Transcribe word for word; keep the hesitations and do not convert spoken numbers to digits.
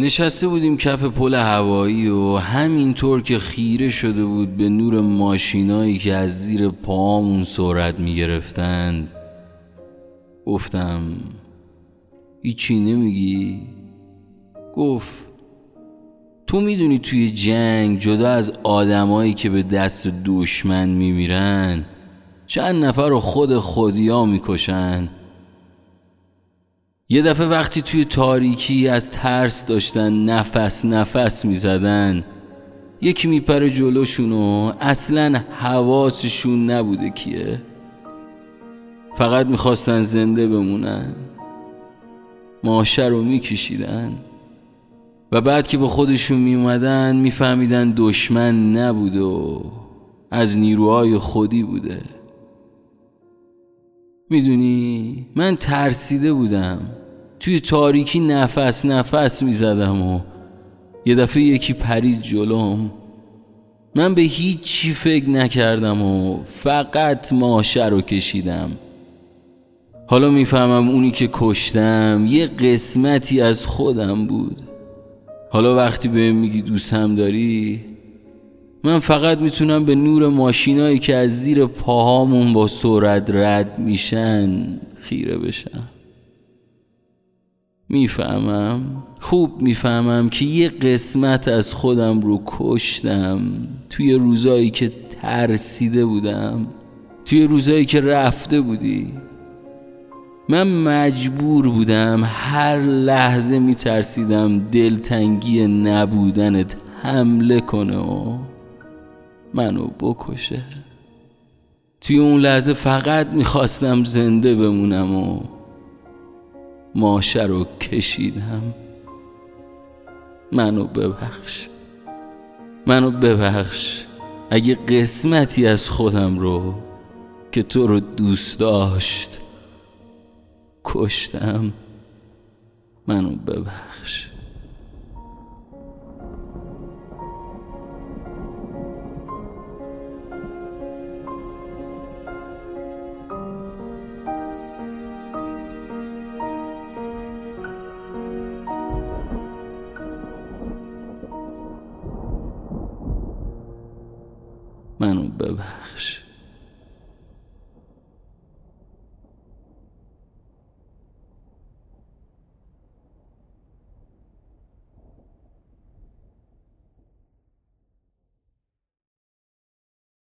نشسته بودیم کف پل هوایی و همینطور که خیره شده بود به نور ماشینایی که از زیر پاهامون سرعت میگرفتند گفتم هیچی نمیگی؟ گفت تو میدونی توی جنگ جدا از آدمایی که به دست دشمن میمیرن چند نفر رو خود خودیا میکشن؟ یه دفعه وقتی توی تاریکی از ترس داشتن نفس نفس میزدن یکی میپره جلوشون و اصلا حواسشون نبوده کیه، فقط میخواستن زنده بمونن، ماشه رو میکشیدن و بعد که به خودشون میومدن میفهمیدن دشمن نبوده و از نیروهای خودی بوده. میدونی من ترسیده بودم، توی تاریکی نفس نفس میزدم و یه دفعه یکی پرید جلوم، من به هیچی فکر نکردم و فقط ماشه رو کشیدم. حالا میفهمم اونی که کشتم یه قسمتی از خودم بود. حالا وقتی بهم میگی دوست هم داری، من فقط میتونم به نور ماشینایی که از زیر پاهامون با سرعت رد میشن خیره بشم. میفهمم، خوب میفهمم که یه قسمت از خودم رو کشتم توی روزایی که ترسیده بودم، توی روزایی که رفته بودی. من مجبور بودم، هر لحظه میترسیدم دلتنگی نبودنت حمله کنه و منو بکشه. توی اون لحظه فقط میخواستم زنده بمونم و ماشه رو کشیدم. منو ببخش، منو ببخش اگه قسمتی از خودم رو که تو رو دوست داشت کشتم، منو ببخش. منو ببخش.